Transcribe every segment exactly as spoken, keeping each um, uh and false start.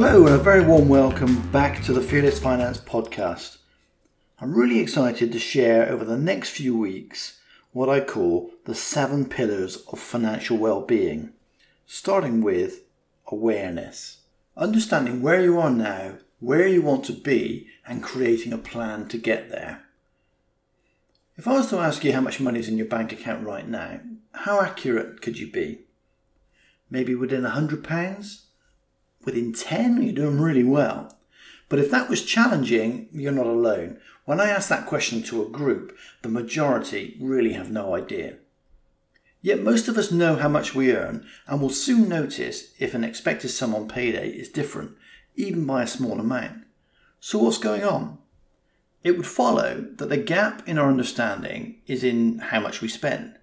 Hello and a very warm welcome back to the Fearless Finance Podcast. I'm really excited to share over the next few weeks what I call the seven pillars of financial well-being, starting with awareness. Understanding where you are now, where you want to be, and creating a plan to get there. If I was to ask you how much money is in your bank account right now, how accurate could you be? Maybe within one hundred pounds? Within ten, you're doing really well. But if that was challenging, you're not alone. When I ask that question to a group, the majority really have no idea. Yet most of us know how much we earn and will soon notice if an expected sum on payday is different, even by a small amount. So what's going on? It would follow that the gap in our understanding is in how much we spend.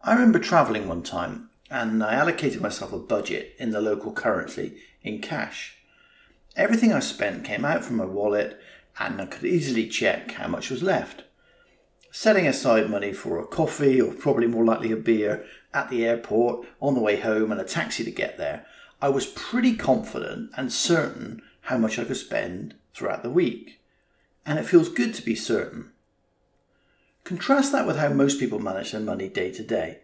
I remember travelling one time and I allocated myself a budget in the local currency in cash. Everything I spent came out from my wallet and I could easily check how much was left. Setting aside money for a coffee or probably more likely a beer at the airport, on the way home and a taxi to get there, I was pretty confident and certain how much I could spend throughout the week. And it feels good to be certain. Contrast that with how most people manage their money day to day.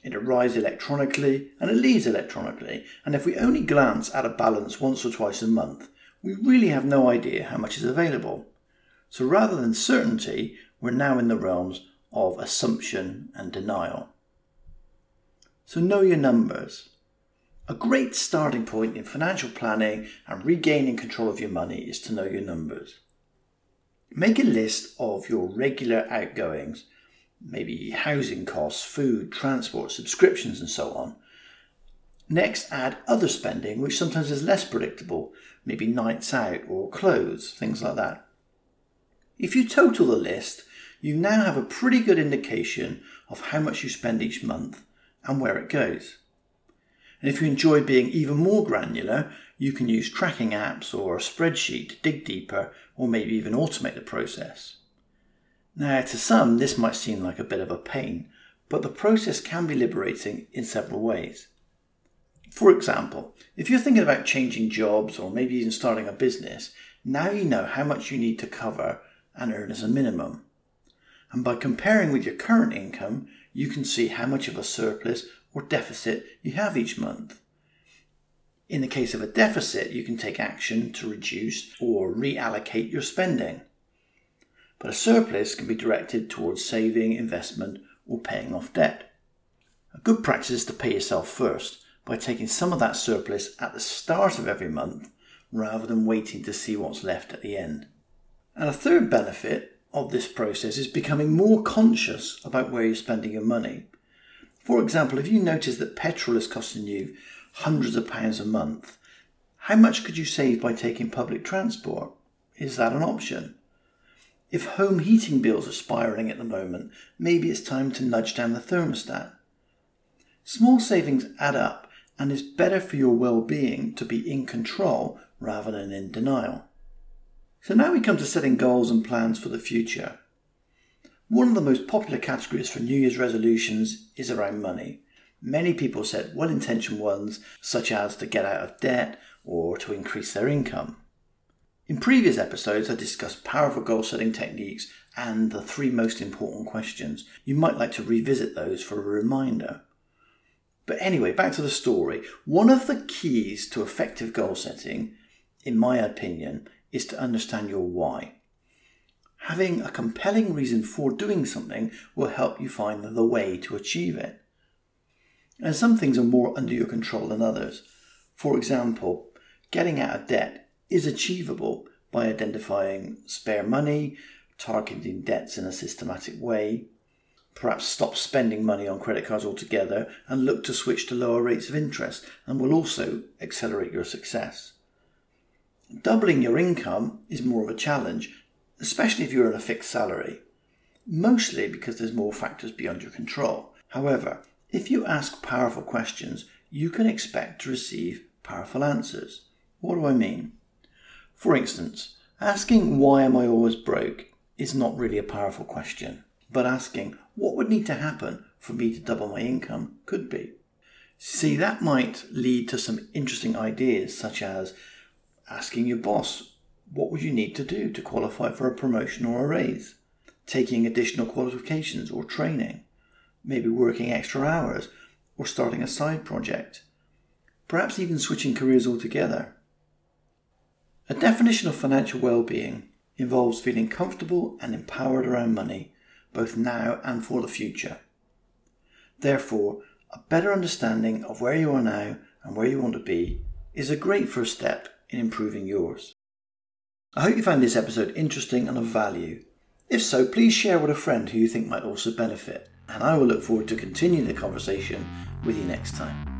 It arrives electronically and it leaves electronically, and if we only glance at a balance once or twice a month, we really have no idea how much is available. So rather than certainty, we're now in the realms of assumption and denial. So know your numbers. A great starting point in financial planning and regaining control of your money is to know your numbers. Make a list of your regular outgoings, maybe housing costs, food, transport, subscriptions and so on. Next, add other spending, which sometimes is less predictable, maybe nights out or clothes, things like that. If you total the list, you now have a pretty good indication of how much you spend each month and where it goes. And if you enjoy being even more granular, you can use tracking apps or a spreadsheet to dig deeper or maybe even automate the process. Now, to some, this might seem like a bit of a pain, but the process can be liberating in several ways. For example, if you're thinking about changing jobs or maybe even starting a business, now you know how much you need to cover and earn as a minimum. And by comparing with your current income, you can see how much of a surplus or deficit you have each month. In the case of a deficit, you can take action to reduce or reallocate your spending. But a surplus can be directed towards saving, investment, or paying off debt. A good practice is to pay yourself first by taking some of that surplus at the start of every month rather than waiting to see what's left at the end. And a third benefit of this process is becoming more conscious about where you're spending your money. For example, if you notice that petrol is costing you hundreds of pounds a month, how much could you save by taking public transport? Is that an option? If home heating bills are spiralling at the moment, maybe it's time to nudge down the thermostat. Small savings add up, and it's better for your well-being to be in control rather than in denial. So now we come to setting goals and plans for the future. One of the most popular categories for New Year's resolutions is around money. Many people set well-intentioned ones, such as to get out of debt or to increase their income. In previous episodes, I discussed powerful goal-setting techniques and the three most important questions. You might like to revisit those for a reminder. But anyway, back to the story. One of the keys to effective goal-setting, in my opinion, is to understand your why. Having a compelling reason for doing something will help you find the way to achieve it. And some things are more under your control than others. For example, getting out of debt is achievable by identifying spare money, targeting debts in a systematic way, perhaps stop spending money on credit cards altogether and look to switch to lower rates of interest, and will also accelerate your success. Doubling your income is more of a challenge, especially if you're on a fixed salary, mostly because there's more factors beyond your control. However, if you ask powerful questions, you can expect to receive powerful answers. What do I mean? For instance, asking why am I always broke is not really a powerful question, but asking what would need to happen for me to double my income could be. See, that might lead to some interesting ideas such as asking your boss, what would you need to do to qualify for a promotion or a raise? Taking additional qualifications or training, maybe working extra hours or starting a side project, perhaps even switching careers altogether. A definition of financial well-being involves feeling comfortable and empowered around money, both now and for the future. Therefore, a better understanding of where you are now and where you want to be is a great first step in improving yours. I hope you found this episode interesting and of value. If so, please share with a friend who you think might also benefit, and I will look forward to continuing the conversation with you next time.